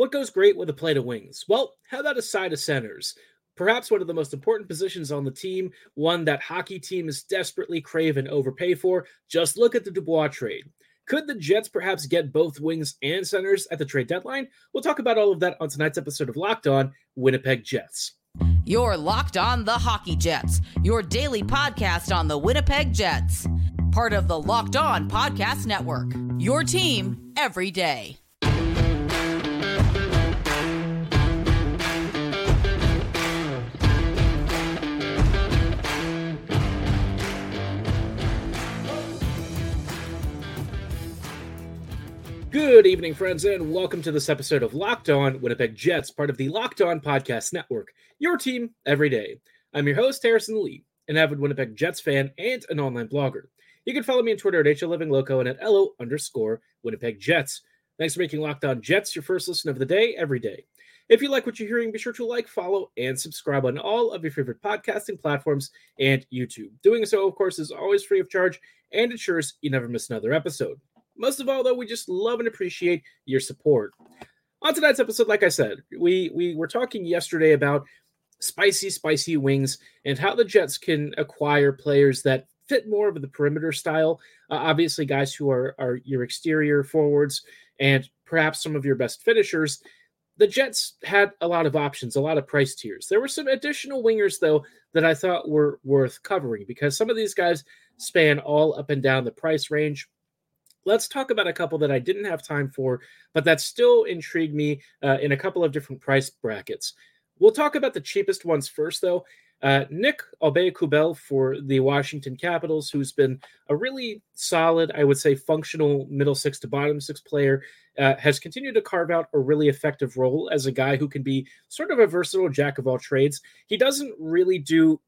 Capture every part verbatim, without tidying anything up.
What goes great with a plate of wings? Well, how about a side of centers? Perhaps one of the most important positions on the team, one that hockey teams desperately crave and overpay for. Just look at the Dubois trade. Could the Jets perhaps get both wings and centers at the trade deadline? We'll talk about all of that on tonight's episode of Locked On Winnipeg Jets. You're Locked On the Hockey Jets, your daily podcast on the Winnipeg Jets. Part of the Locked On Podcast Network, your team every day. Good evening, friends, and welcome to this episode of Locked On Winnipeg Jets, part of the Locked On Podcast Network, your team every day. I'm your host, Harrison Lee, an avid Winnipeg Jets fan and an online blogger. You can follow me on Twitter at H Living Loco and at L O underscore Winnipeg Jets. Thanks for making Locked On Jets your first listen of the day every day. If you like what you're hearing, be sure to like, follow, and subscribe on all of your favorite podcasting platforms and YouTube. Doing so, of course, is always free of charge and ensures you never miss another episode. Most of all, though, we just love and appreciate your support. On tonight's episode, like I said, we, we were talking yesterday about spicy, spicy wings and how the Jets can acquire players that fit more of the perimeter style. Uh, obviously, guys who are, are your exterior forwards and perhaps some of your best finishers. The Jets had a lot of options, a lot of price tiers. There were some additional wingers, though, that I thought were worth covering because some of these guys span all up and down the price range. Let's talk about a couple that I didn't have time for, but that still intrigued me uh, in a couple of different price brackets. We'll talk about the cheapest ones first, though. Uh, Nick Aube-Kubel for the Washington Capitals, who's been a really solid, I would say, functional middle six to bottom six player, uh, has continued to carve out a really effective role as a guy who can be sort of a versatile jack of all trades. He doesn't really do,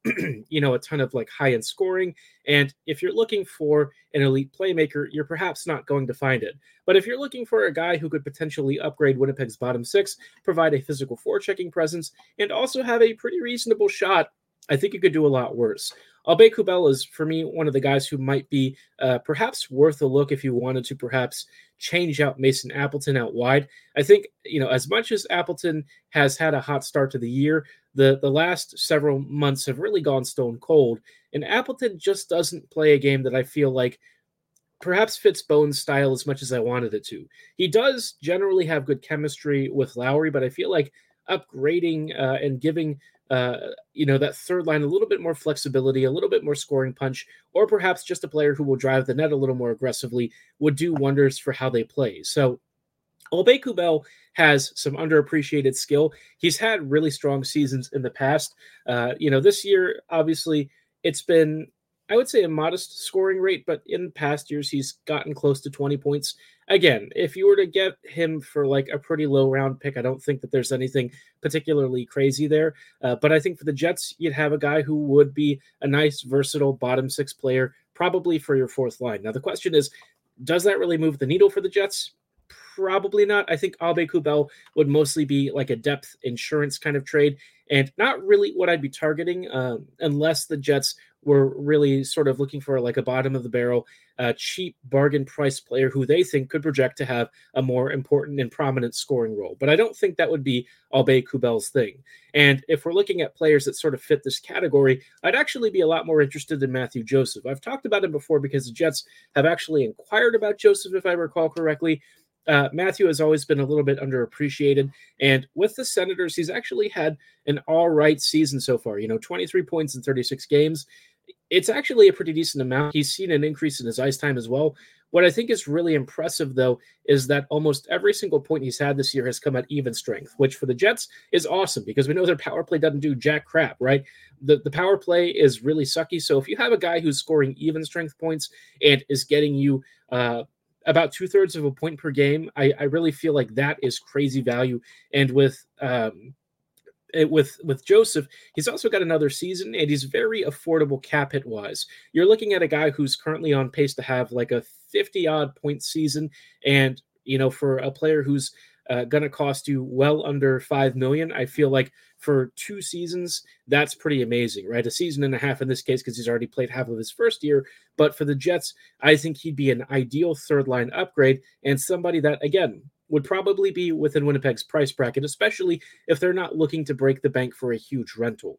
you know, a ton of like high end scoring. And if you're looking for an elite playmaker, you're perhaps not going to find it. But if you're looking for a guy who could potentially upgrade Winnipeg's bottom six, provide a physical forechecking presence, and also have a pretty reasonable shot, I think you could do a lot worse. Aube-Kubel is, for me, one of the guys who might be uh, perhaps worth a look if you wanted to perhaps change out Mason Appleton out wide. I think, you know, as much as Appleton has had a hot start to the year, the, the last several months have really gone stone cold, and Appleton just doesn't play a game that I feel like perhaps fits Bones' style as much as I wanted it to. He does generally have good chemistry with Lowry, but I feel like upgrading uh, and giving Uh, you know, that third line a little bit more flexibility, a little bit more scoring punch, or perhaps just a player who will drive the net a little more aggressively would do wonders for how they play. So Aube-Kubel has some underappreciated skill. He's had really strong seasons in the past. Uh, you know, this year, obviously, it's been, I would say, a modest scoring rate, but in past years, he's gotten close to twenty points. Again, if you were to get him for like a pretty low round pick, I don't think that there's anything particularly crazy there. Uh, but I think for the Jets, you'd have a guy who would be a nice, versatile bottom six player, probably for your fourth line. Now, the question is, does that really move the needle for the Jets? Probably not. I think Aube-Kubel would mostly be like a depth insurance kind of trade and not really what I'd be targeting um, unless the Jets were really sort of looking for like a bottom of the barrel, uh, cheap bargain price player who they think could project to have a more important and prominent scoring role. But I don't think that would be Aube-Kubel's thing. And if we're looking at players that sort of fit this category, I'd actually be a lot more interested in Mathieu Joseph. I've talked about him before because the Jets have actually inquired about Joseph, if I recall correctly. Uh, Mathieu has always been a little bit underappreciated. And with the Senators, he's actually had an all right season so far, you know, twenty-three points in thirty-six games. It's actually a pretty decent amount. He's seen an increase in his ice time as well. What I think is really impressive, though, is that almost every single point he's had this year has come at even strength, which for the Jets is awesome because we know their power play doesn't do jack crap, right? The, the power play is really sucky. So if you have a guy who's scoring even strength points and is getting you uh, about two-thirds of a point per game, I, I really feel like that is crazy value. And with um, It with with Joseph, he's also got another season, and he's very affordable cap hit wise. You're looking at a guy who's currently on pace to have like a fifty odd point season, and you know, for a player who's uh, going to cost you well under five million, I feel like for two seasons that's pretty amazing, right? A season and a half in this case because he's already played half of his first year. But for the Jets, I think he'd be an ideal third line upgrade and somebody that, again, would probably be within Winnipeg's price bracket, especially if they're not looking to break the bank for a huge rental.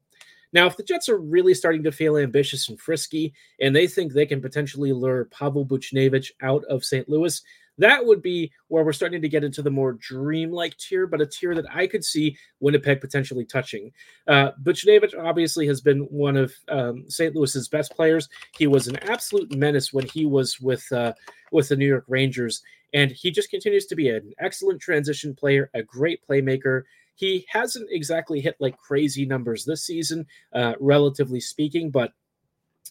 Now, if the Jets are really starting to feel ambitious and frisky, and they think they can potentially lure Pavel Buchnevich out of Saint Louis, that would be where we're starting to get into the more dreamlike tier, but a tier that I could see Winnipeg potentially touching. Uh, Buchnevich obviously has been one of um, Saint Louis's best players. He was an absolute menace when he was with uh, with the New York Rangers, and he just continues to be an excellent transition player, a great playmaker. He hasn't exactly hit like crazy numbers this season, uh, relatively speaking, but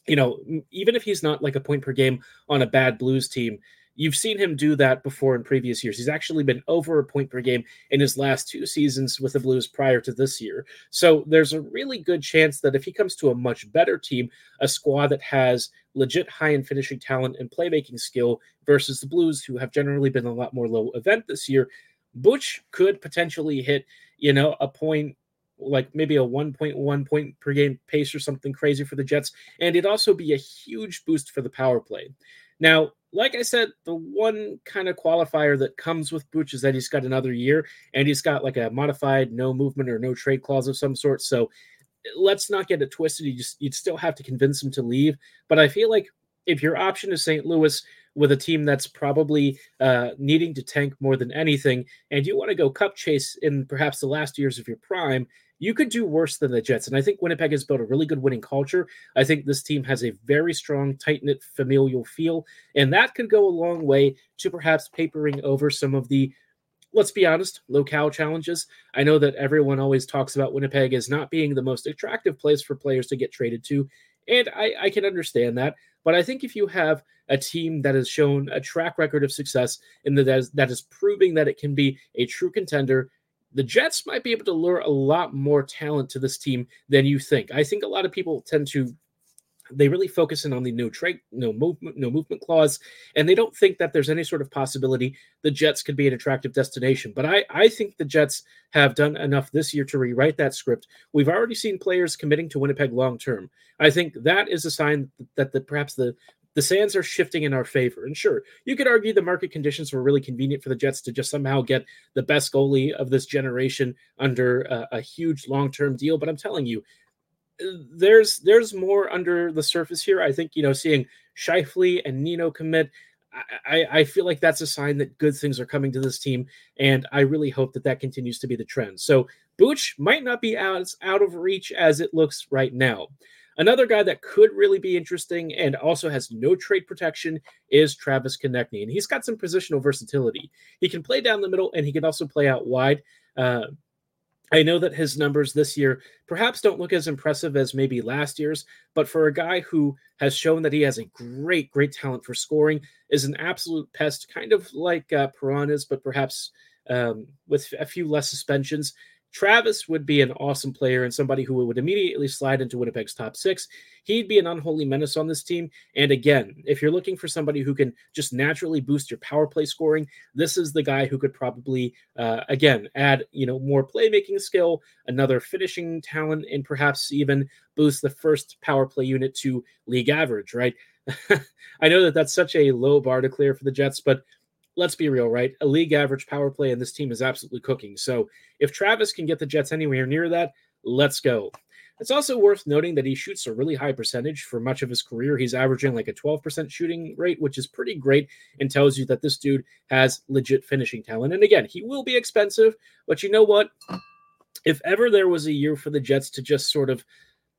you know, even if he's not like a point per game on a bad Blues team, you've seen him do that before in previous years. He's actually been over a point per game in his last two seasons with the Blues prior to this year. So there's a really good chance that if he comes to a much better team, a squad that has legit high-end finishing talent and playmaking skill versus the Blues, who have generally been a lot more low event this year, Butch could potentially hit, you know, a point, like maybe a one point one point per game pace or something crazy for the Jets. And it'd also be a huge boost for the power play. Now, like I said, the one kind of qualifier that comes with Butch is that he's got another year and he's got like a modified no movement or no trade clause of some sort. So let's not get it twisted. You just, you'd still have to convince him to leave. But I feel like if your option is Saint Louis with a team that's probably uh, needing to tank more than anything, and you want to go cup chase in perhaps the last years of your prime, you could do worse than the Jets. And I think Winnipeg has built a really good winning culture. I think this team has a very strong, tight-knit, familial feel, and that could go a long way to perhaps papering over some of the, let's be honest, locale challenges. I know that everyone always talks about Winnipeg as not being the most attractive place for players to get traded to, and I, I can understand that. But I think if you have a team that has shown a track record of success and that is, that is proving that it can be a true contender, the Jets might be able to lure a lot more talent to this team than you think. I think a lot of people tend to, they really focus in on the no trade, no movement, no movement clause, and they don't think that there's any sort of possibility the Jets could be an attractive destination. But I, I think the Jets have done enough this year to rewrite that script. We've already seen players committing to Winnipeg long-term. I think that is a sign that the, perhaps the, The sands are shifting in our favor. And sure, you could argue the market conditions were really convenient for the Jets to just somehow get the best goalie of this generation under a, a huge long-term deal. But I'm telling you, there's there's more under the surface here. I think, you know, seeing Scheifele and Nino commit, I, I feel like that's a sign that good things are coming to this team, and I really hope that that continues to be the trend. So Booch might not be as out of reach as it looks right now. Another guy that could really be interesting and also has no trade protection is Travis Konechny, and he's got some positional versatility. He can play down the middle, and he can also play out wide. Uh, I know that his numbers this year perhaps don't look as impressive as maybe last year's, but for a guy who has shown that he has a great, great talent for scoring, is an absolute pest, kind of like uh, Piranhas, but perhaps um, with a few less suspensions. Travis would be an awesome player and somebody who would immediately slide into Winnipeg's top six. He'd be an unholy menace on this team. And again, if you're looking for somebody who can just naturally boost your power play scoring, this is the guy who could probably, uh, again, add, you know, more playmaking skill, another finishing talent, and perhaps even boost the first power play unit to league average, right? I know that that's such a low bar to clear for the Jets, but let's be real, right? A league average power play, and this team is absolutely cooking. So if Travis can get the Jets anywhere near that, let's go. It's also worth noting that he shoots a really high percentage for much of his career. He's averaging like a twelve percent shooting rate, which is pretty great and tells you that this dude has legit finishing talent. And again, he will be expensive, but you know what? If ever there was a year for the Jets to just sort of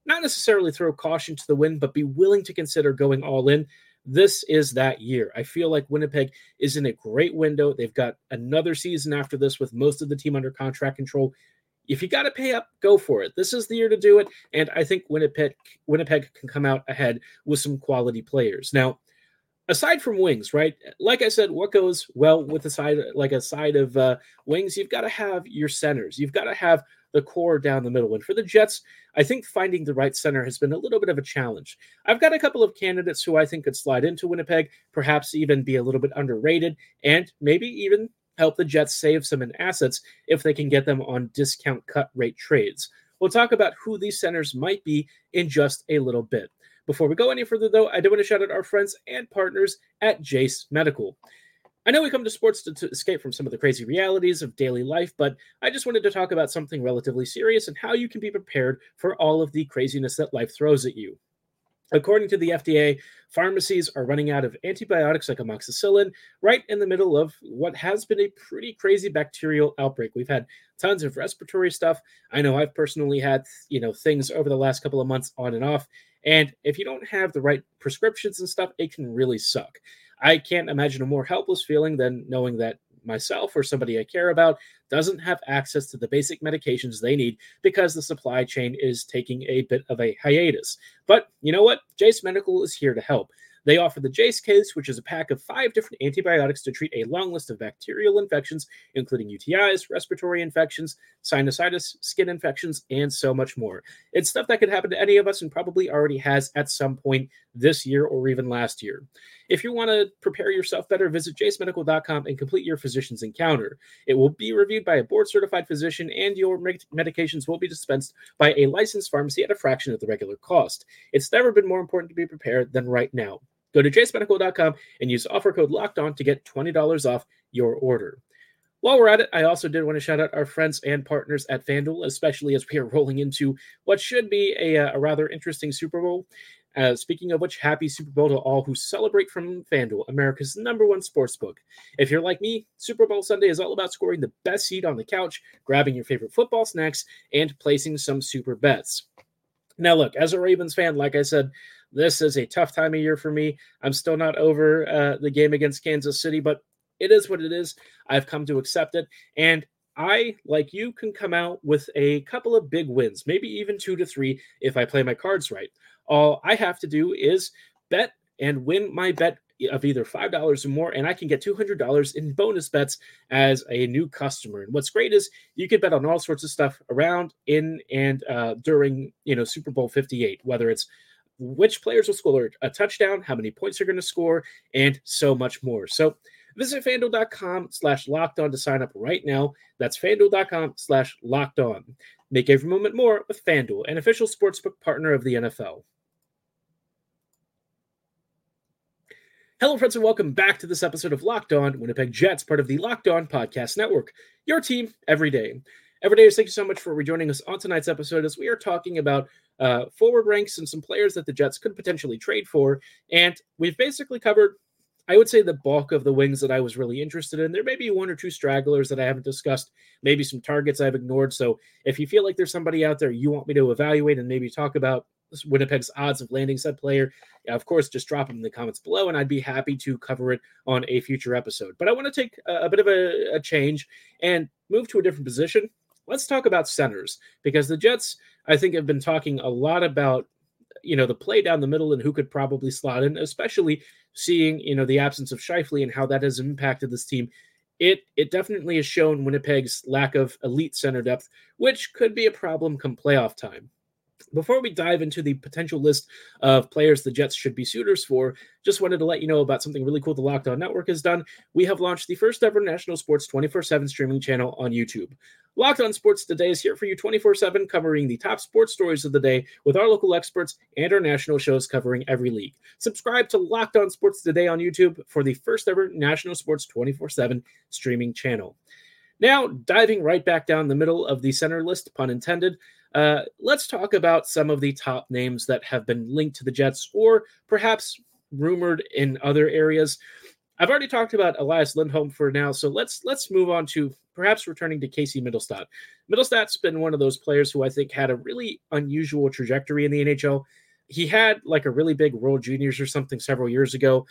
not necessarily throw caution to the wind, but be willing to consider going all in, this is that year. I feel like Winnipeg is in a great window. They've got another season after this with most of the team under contract control. If you got to pay up, go for it. This is the year to do it, and I think Winnipeg Winnipeg can come out ahead with some quality players. Now, aside from wings, right? Like I said, what goes well with a side like a side of uh, wings? You've got to have your centers. You've got to have the core down the middle. And for the Jets, I think finding the right center has been a little bit of a challenge. I've got a couple of candidates who I think could slide into Winnipeg, perhaps even be a little bit underrated, and maybe even help the Jets save some in assets if they can get them on discount cut rate trades. We'll talk about who these centers might be in just a little bit. Before we go any further, though, I do want to shout out our friends and partners at Jace Medical. I know we come to sports to, to escape from some of the crazy realities of daily life, but I just wanted to talk about something relatively serious and how you can be prepared for all of the craziness that life throws at you. According to the F D A, pharmacies are running out of antibiotics like amoxicillin right in the middle of what has been a pretty crazy bacterial outbreak. We've had tons of respiratory stuff. I know I've personally had, you know, things over the last couple of months on and off. And if you don't have the right prescriptions and stuff, it can really suck. I can't imagine a more helpless feeling than knowing that myself or somebody I care about doesn't have access to the basic medications they need because the supply chain is taking a bit of a hiatus. But you know what? Jace Medical is here to help. They offer the Jace Kids, which is a pack of five different antibiotics to treat a long list of bacterial infections, including U T Is, respiratory infections, sinusitis, skin infections, and so much more. It's stuff that could happen to any of us and probably already has at some point this year or even last year. If you want to prepare yourself better, visit jace medical dot com and complete your physician's encounter. It will be reviewed by a board-certified physician, and your medications will be dispensed by a licensed pharmacy at a fraction of the regular cost. It's never been more important to be prepared than right now. Go to jace medical dot com and use offer code LOCKEDON to get twenty dollars off your order. While we're at it, I also did want to shout out our friends and partners at FanDuel, especially as we are rolling into what should be a, a rather interesting Super Bowl. Uh, speaking of which, happy Super Bowl to all who celebrate from FanDuel, America's number one sportsbook. If you're like me, Super Bowl Sunday is all about scoring the best seat on the couch, grabbing your favorite football snacks, and placing some super bets. Now, look, as a Ravens fan, like I said, this is a tough time of year for me. I'm still not over uh, the game against Kansas City, but it is what it is. I've come to accept it. And I, like you, can come out with a couple of big wins, maybe even two to three if I play my cards right. All I have to do is bet and win my bet of either five dollars or more, and I can get two hundred dollars in bonus bets as a new customer. And what's great is you can bet on all sorts of stuff around, in, and uh, during, you know, Super Bowl fifty-eight, whether it's which players will score a touchdown, how many points they're going to score, and so much more. So visit FanDuel.com slash locked on to sign up right now. That's FanDuel.com slash locked on. Make every moment more with FanDuel, an official sportsbook partner of the N F L. Hello, friends, and welcome back to this episode of Locked On Winnipeg Jets, part of the Locked On Podcast Network, your team every day. Everydayers, thank you so much for rejoining us on tonight's episode as we are talking about uh, forward ranks and some players that the Jets could potentially trade for. And we've basically covered, I would say, the bulk of the wings that I was really interested in. There may be one or two stragglers that I haven't discussed, maybe some targets I've ignored. So if you feel like there's somebody out there you want me to evaluate and maybe talk about Winnipeg's odds of landing said player, of course, just drop them in the comments below, and I'd be happy to cover it on a future episode. But I want to take a, a bit of a, a change and move to a different position. Let's talk about centers, because the Jets, I think, have been talking a lot about, you know, the play down the middle and who could probably slot in, especially seeing, you know, the absence of Scheifele and how that has impacted this team. It it definitely has shown Winnipeg's lack of elite center depth, which could be a problem come playoff time. Before we dive into the potential list of players the Jets should be suitors for, just wanted to let you know about something really cool the Locked On Network has done. We have launched the first ever national sports twenty-four seven streaming channel on YouTube. Locked On Sports Today is here for you twenty-four seven, covering the top sports stories of the day with our local experts and our national shows covering every league. Subscribe to Locked On Sports Today on YouTube for the first ever national sports twenty-four seven streaming channel. Now, diving right back down the middle of the center list, pun intended, Uh, let's talk about some of the top names that have been linked to the Jets or perhaps rumored in other areas. I've already talked about Elias Lindholm for now, so let's let's move on to perhaps returning to Casey Mittelstadt. Mittelstadt's been one of those players who I think had a really unusual trajectory in the N H L. He had like a really big World Juniors or something several years ago.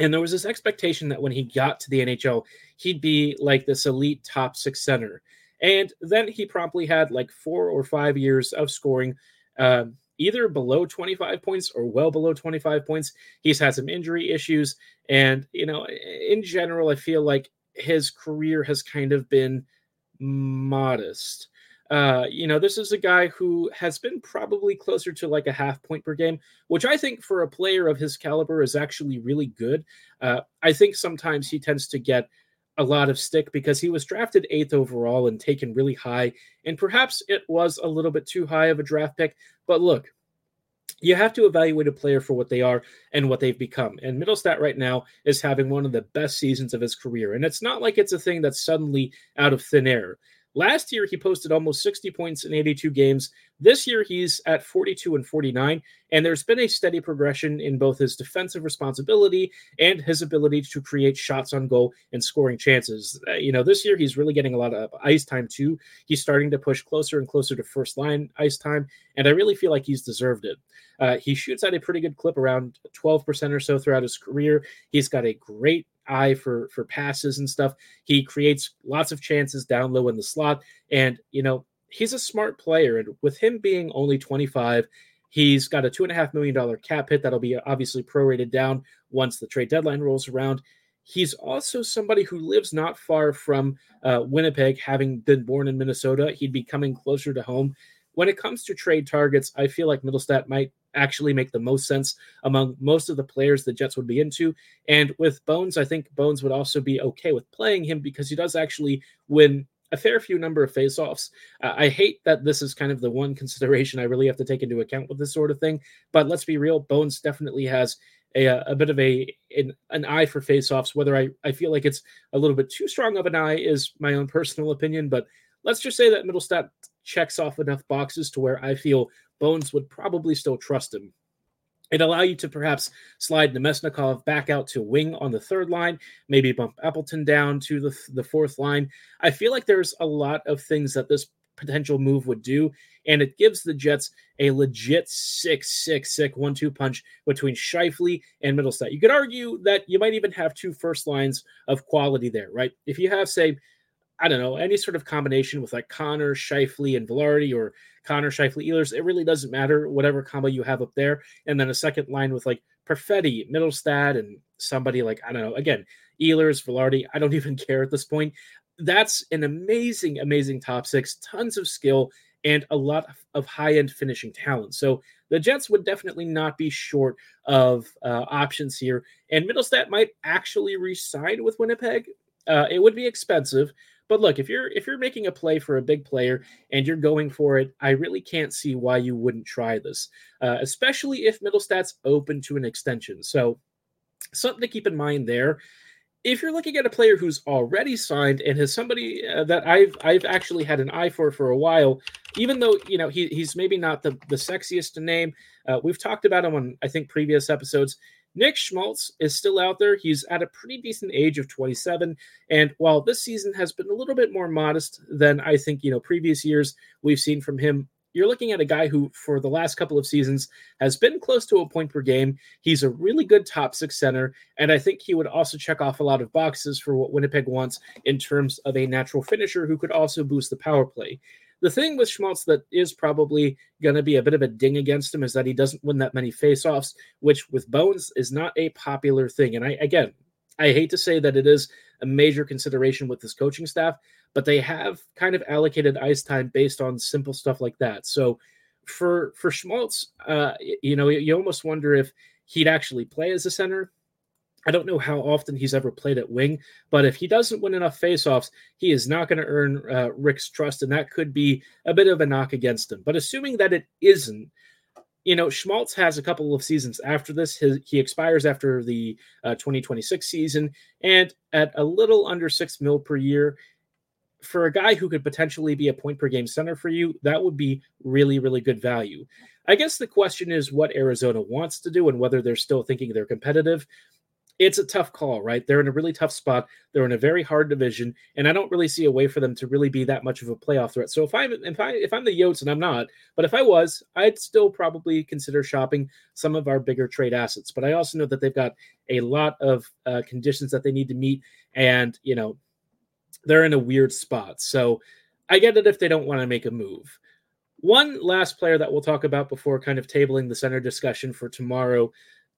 And there was this expectation that when he got to the N H L, he'd be like this elite top six center. And then he promptly had like four or five years of scoring uh, either below twenty-five points or well below twenty-five points. He's had some injury issues. And, you know, in general, I feel like his career has kind of been modest. Uh, you know, this is a guy who has been probably closer to like a half point per game, which I think for a player of his caliber is actually really good. Uh, I think sometimes he tends to get a lot of stick because he was drafted eighth overall and taken really high. And perhaps it was a little bit too high of a draft pick, but look, you have to evaluate a player for what they are and what they've become. And Mittelstadt right now is having one of the best seasons of his career. And it's not like it's a thing that's suddenly out of thin air. Last year, he posted almost sixty points in eighty-two games. This year, he's at forty-two and forty-nine, and there's been a steady progression in both his defensive responsibility and his ability to create shots on goal and scoring chances. Uh, you know, this year, he's really getting a lot of ice time, too. He's starting to push closer and closer to first-line ice time, and I really feel like he's deserved it. Uh, he shoots at a pretty good clip, around twelve percent or so throughout his career. He's got a great eye for for passes and stuff. He creates lots of chances down low in the slot, and you know, he's a smart player, and with him being only twenty-five, he's got a two and a half million dollar cap hit that'll be obviously prorated down once the trade deadline rolls around. He's also somebody who lives not far from uh Winnipeg, having been born in Minnesota. He'd be coming closer to home. When it comes to trade targets, I feel like Mittelstadt might actually make the most sense among most of the players the Jets would be into. And with Bones, I think Bones would also be okay with playing him because he does actually win a fair few number of faceoffs. Uh, I hate that this is kind of the one consideration I really have to take into account with this sort of thing. But let's be real, Bones definitely has a, a bit of a an, an eye for faceoffs. Whether I, I feel like it's a little bit too strong of an eye is my own personal opinion. But let's just say that Mittelstadt checks off enough boxes to where I feel Bones would probably still trust him. It'd allow you to perhaps slide Nemesnikov back out to wing on the third line, maybe bump Appleton down to the, the fourth line. I feel like there's a lot of things that this potential move would do, and it gives the Jets a legit sick, sick, sick one two punch between Scheifele and Mittelstadt. You could argue that you might even have two first lines of quality there, right? If you have, say, I don't know, any sort of combination with like Connor, Scheifele, and Velarde, or Connor, Scheifele, Ehlers, it really doesn't matter, whatever combo you have up there. And then a second line with like Perfetti, Mittelstadt, and somebody like, I don't know, again, Ehlers, Velarde, I don't even care at this point. That's an amazing, amazing top six, tons of skill, and a lot of high-end finishing talent. So the Jets would definitely not be short of uh, options here. And Mittelstadt might actually re-sign with Winnipeg. Uh, it would be expensive. But look, if you're if you're making a play for a big player and you're going for it, I really can't see why you wouldn't try this, uh, especially if Mittelstadt's open to an extension. So something to keep in mind there. If you're looking at a player who's already signed and has somebody uh, that I've I've actually had an eye for for a while, even though you know he he's maybe not the, the sexiest to name, uh, we've talked about him on I think previous episodes. Nick Schmaltz is still out there. He's at a pretty decent age of twenty-seven. And while this season has been a little bit more modest than I think, you know, previous years we've seen from him, you're looking at a guy who for the last couple of seasons has been close to a point per game. He's a really good top six center. And I think he would also check off a lot of boxes for what Winnipeg wants in terms of a natural finisher who could also boost the power play. The thing with Schmaltz that is probably going to be a bit of a ding against him is that he doesn't win that many faceoffs, which with Bones is not a popular thing. And I, again, I hate to say that it is a major consideration with this coaching staff, but they have kind of allocated ice time based on simple stuff like that. So for, for Schmaltz, uh, you know, you almost wonder if he'd actually play as a center. I don't know how often he's ever played at wing, but if he doesn't win enough faceoffs, he is not going to earn uh, Rick's trust, and that could be a bit of a knock against him. But assuming that it isn't, you know, Schmaltz has a couple of seasons after this. His, he expires after the uh, twenty twenty-six season, and at a little under six mil per year, for a guy who could potentially be a point-per-game center for you, that would be really, really good value. I guess the question is what Arizona wants to do and whether they're still thinking they're competitive. It's a tough call, right? They're in a really tough spot. They're in a very hard division, and I don't really see a way for them to really be that much of a playoff threat. So if I'm if I if I'm the Yotes, and I'm not, but if I was, I'd still probably consider shopping some of our bigger trade assets. But I also know that they've got a lot of uh, conditions that they need to meet, and you know they're in a weird spot. So I get it if they don't want to make a move. One last player that we'll talk about before kind of tabling the center discussion for tomorrow.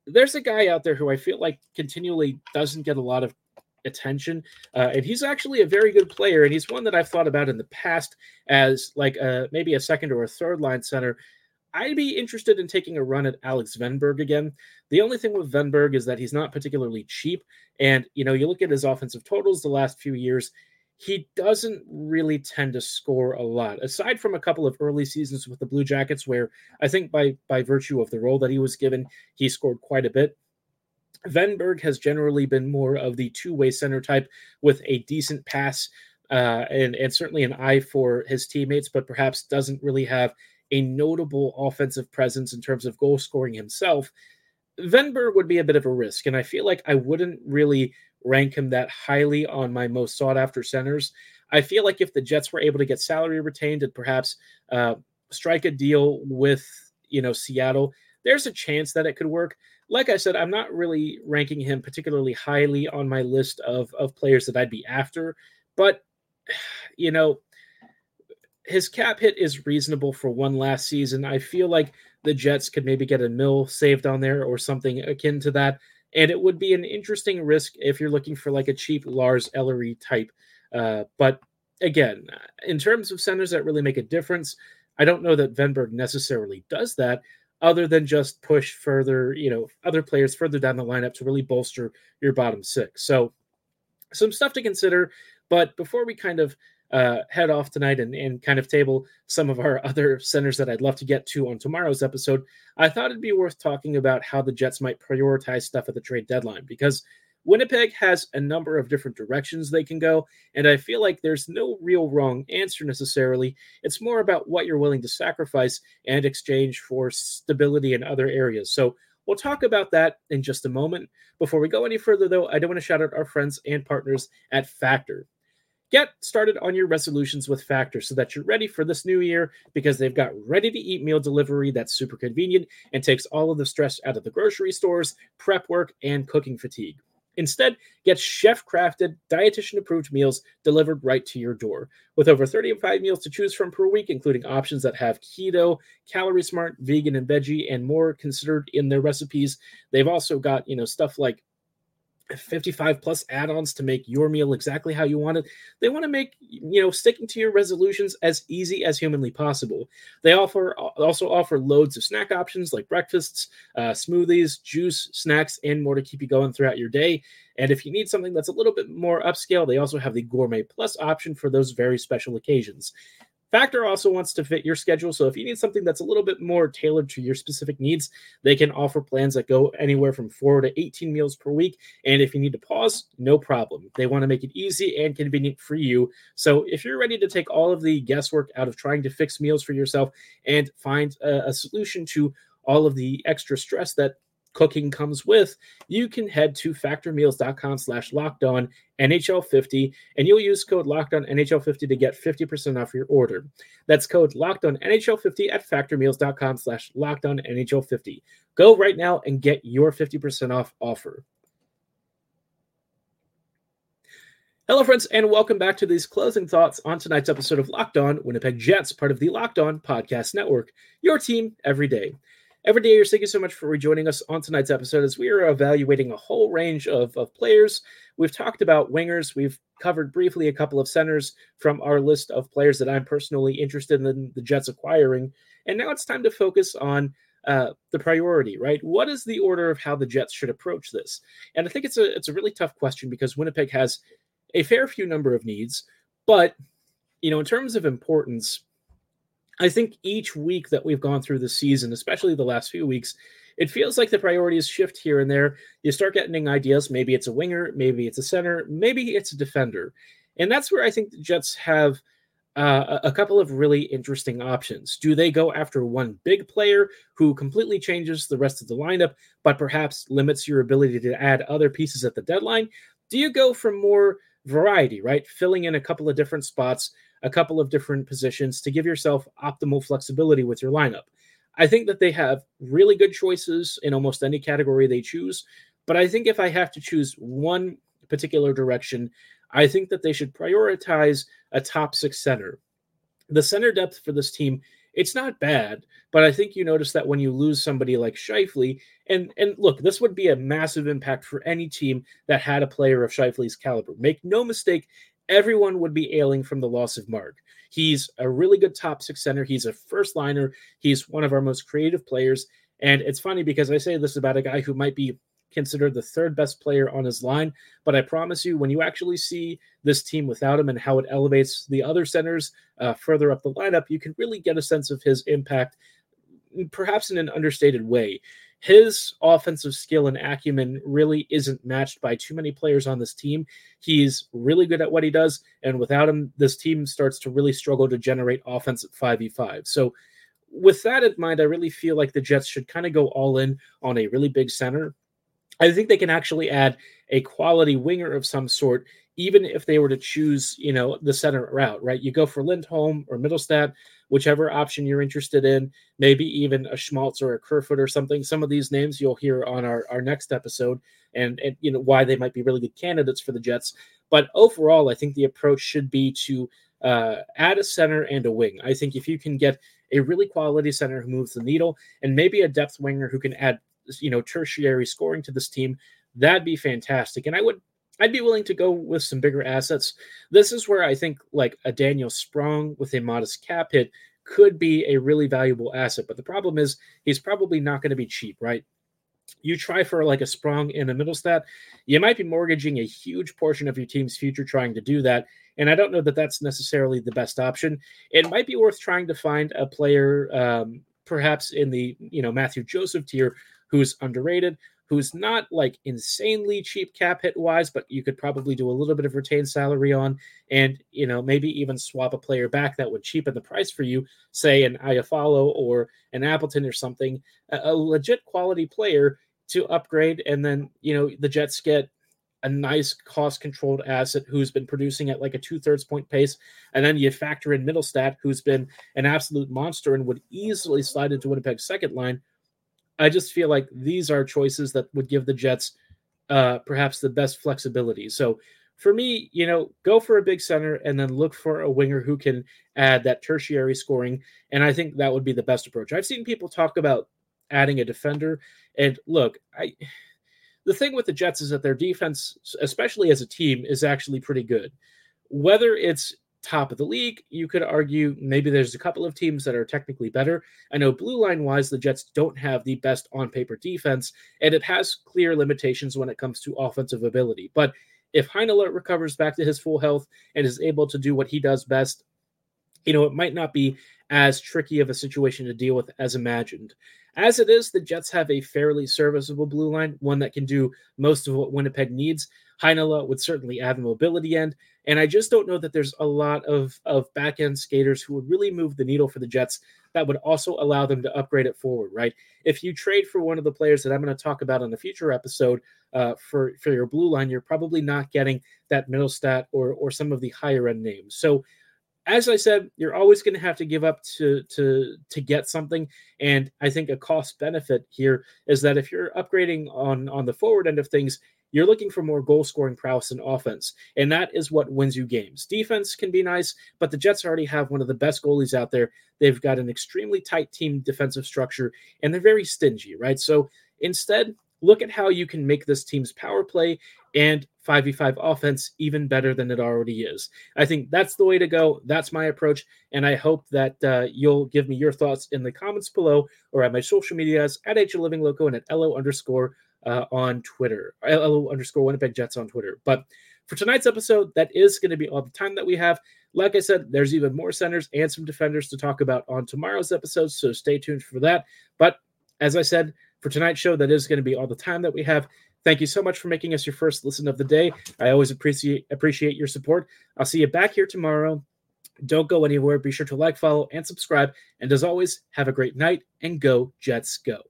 There's a guy out there who I feel like continually doesn't get a lot of attention, uh, and he's actually a very good player, and he's one that I've thought about in the past as like a, maybe a second or a third line center. I'd be interested in taking a run at Alex Wennberg again. The only thing with Wennberg is that he's not particularly cheap, and you know you look at his offensive totals the last few years, he doesn't really tend to score a lot, aside from a couple of early seasons with the Blue Jackets, where I think by, by virtue of the role that he was given, he scored quite a bit. Wennberg has generally been more of the two-way center type with a decent pass uh, and, and certainly an eye for his teammates, but perhaps doesn't really have a notable offensive presence in terms of goal scoring himself. Wennberg would be a bit of a risk, and I feel like I wouldn't really rank him that highly on my most sought-after centers. I feel like if the Jets were able to get salary retained and perhaps uh, strike a deal with, you know, Seattle, there's a chance that it could work. Like I said, I'm not really ranking him particularly highly on my list of, of players that I'd be after, but, you know, his cap hit is reasonable for one last season. I feel like the Jets could maybe get a mil saved on there or something akin to that, and it would be an interesting risk if you're looking for like a cheap Lars Eller type. Uh, but again, in terms of centers that really make a difference, I don't know that Wennberg necessarily does that, other than just push further, you know, other players further down the lineup to really bolster your bottom six. So some stuff to consider. But before we kind of uh, head off tonight and, and kind of table some of our other centers that I'd love to get to on tomorrow's episode, I thought it'd be worth talking about how the Jets might prioritize stuff at the trade deadline, because Winnipeg has a number of different directions they can go, and I feel like there's no real wrong answer necessarily. It's more about what you're willing to sacrifice and exchange for stability in other areas. So we'll talk about that in just a moment. Before we go any further, though, I do want to shout out our friends and partners at Factor. Get started on your resolutions with Factor so that you're ready for this new year, because they've got ready-to-eat meal delivery that's super convenient and takes all of the stress out of the grocery stores, prep work, and cooking fatigue. Instead, get chef-crafted, dietitian-approved meals delivered right to your door. With over thirty-five meals to choose from per week, including options that have keto, calorie smart, vegan and veggie, and more considered in their recipes. They've also got, you know, stuff like fifty-five plus add-ons to make your meal exactly how you want it. They want to make, you know, sticking to your resolutions as easy as humanly possible. They offer also offer loads of snack options like breakfasts, uh, smoothies, juice, snacks, and more to keep you going throughout your day. And if you need something that's a little bit more upscale, they also have the Gourmet Plus option for those very special occasions. Factor also wants to fit your schedule, so if you need something that's a little bit more tailored to your specific needs, they can offer plans that go anywhere from four to eighteen meals per week, and if you need to pause, no problem. They want to make it easy and convenient for you, so if you're ready to take all of the guesswork out of trying to fix meals for yourself and find a, a solution to all of the extra stress that cooking comes with, you can head to factormeals.com slash locked on N H L fifty, and you'll use code locked on N H L fifty to get fifty percent off your order. That's code locked on N H L fifty at factormeals.com slash locked on N H L fifty. Go right now and get your fifty percent off offer. Hello, friends, and welcome back to these closing thoughts on tonight's episode of Locked On Winnipeg Jets, part of the Locked On Podcast Network, your team every day. Every day, thank you so much for rejoining us on tonight's episode as we are evaluating a whole range of, of players. We've talked about wingers. We've covered briefly a couple of centers from our list of players that I'm personally interested in the Jets acquiring. And now it's time to focus on uh, the priority, right? What is the order of how the Jets should approach this? And I think it's a it's a really tough question, because Winnipeg has a fair few number of needs. But, you know, in terms of importance, I think each week that we've gone through this season, especially the last few weeks, it feels like the priorities shift here and there. You start getting ideas. Maybe it's a winger, maybe it's a center, maybe it's a defender. And that's where I think the Jets have uh, a couple of really interesting options. Do they go after one big player who completely changes the rest of the lineup, but perhaps limits your ability to add other pieces at the deadline? Do you go for more variety, right? Filling in a couple of different spots, a couple of different positions to give yourself optimal flexibility with your lineup. I think that they have really good choices in almost any category they choose, but I think if I have to choose one particular direction, I think that they should prioritize a top six center. The center depth for this team, it's not bad, but I think you notice that when you lose somebody like Scheifele, and, and look, this would be a massive impact for any team that had a player of Scheifele's caliber. Make no mistake, everyone would be ailing from the loss of Mark. He's a really good top six center. He's a first liner. He's one of our most creative players. And it's funny because I say this about a guy who might be considered the third best player on his line. But I promise you, when you actually see this team without him and how it elevates the other centers uh, further up the lineup, you can really get a sense of his impact, perhaps in an understated way. His offensive skill and acumen really isn't matched by too many players on this team. He's really good at what he does, and without him, this team starts to really struggle to generate offense at five v five. So with that in mind, I really feel like the Jets should kind of go all in on a really big center. I think they can actually add a quality winger of some sort, even if they were to choose, you know, the center route, right? You go for Lindholm or Mittelstadt, whichever option you're interested in, maybe even a Schmaltz or a Kerfoot or something. Some of these names you'll hear on our, our next episode and, and, you know, why they might be really good candidates for the Jets. But overall, I think the approach should be to uh, add a center and a wing. I think if you can get a really quality center who moves the needle and maybe a depth winger who can add, you know, tertiary scoring to this team, that'd be fantastic. And I would, I'd be willing to go with some bigger assets. This is where I think like a Daniel Sprong with a modest cap hit could be a really valuable asset. But the problem is he's probably not going to be cheap, right? You try for like a Sprong and a Mittelstadt, you might be mortgaging a huge portion of your team's future trying to do that. And I don't know that that's necessarily the best option. It might be worth trying to find a player, um, perhaps in the, you know, Mathieu Joseph tier, who's underrated, who's not like insanely cheap cap hit wise, but you could probably do a little bit of retained salary on and, you know, maybe even swap a player back that would cheapen the price for you, say an Iafallo or an Appleton or something, a, a legit quality player to upgrade. And then, you know, the Jets get a nice cost-controlled asset who's been producing at like a two-thirds point pace. And then you factor in Mittelstadt, who's been an absolute monster and would easily slide into Winnipeg's second line. I just feel like these are choices that would give the Jets uh, perhaps the best flexibility. So for me, you know, go for a big center and then look for a winger who can add that tertiary scoring. And I think that would be the best approach. I've seen people talk about adding a defender. And look, I the thing with the Jets is that their defense, especially as a team, is actually pretty good. Whether it's top of the league, you could argue maybe there's a couple of teams that are technically better. I know blue line wise, the Jets don't have the best on paper defense, and it has clear limitations when it comes to offensive ability. But if Heinola recovers back to his full health and is able to do what he does best, you know, it might not be as tricky of a situation to deal with as imagined. As it is, the Jets have a fairly serviceable blue line, one that can do most of what Winnipeg needs. Heinola would certainly add mobility end, and I just don't know that there's a lot of, of back-end skaters who would really move the needle for the Jets that would also allow them to upgrade it forward, right? If you trade for one of the players that I'm going to talk about on a future episode uh, for, for your blue line, you're probably not getting that middle stat or, or some of the higher-end names. So as I said, you're always going to have to give up to to to get something, and I think a cost benefit here is that if you're upgrading on, on the forward end of things, you're looking for more goal-scoring prowess in offense, and that is what wins you games. Defense can be nice, but the Jets already have one of the best goalies out there. They've got an extremely tight team defensive structure, and they're very stingy, right? So instead, look at how you can make this team's power play and five v five offense even better than it already is. I think that's the way to go. That's my approach, and I hope that uh, you'll give me your thoughts in the comments below or at my social medias at HLivingLoco and at LO underscore uh, on Twitter, LO underscore Winnipeg Jets on Twitter. But for tonight's episode, that is going to be all the time that we have. Like I said, there's even more centers and some defenders to talk about on tomorrow's episode, so stay tuned for that. But as I said, for tonight's show, that is going to be all the time that we have. Thank you so much for making us your first listen of the day. I always appreciate appreciate your support. I'll see you back here tomorrow. Don't go anywhere. Be sure to like, follow, and subscribe. And as always, have a great night and go Jets go.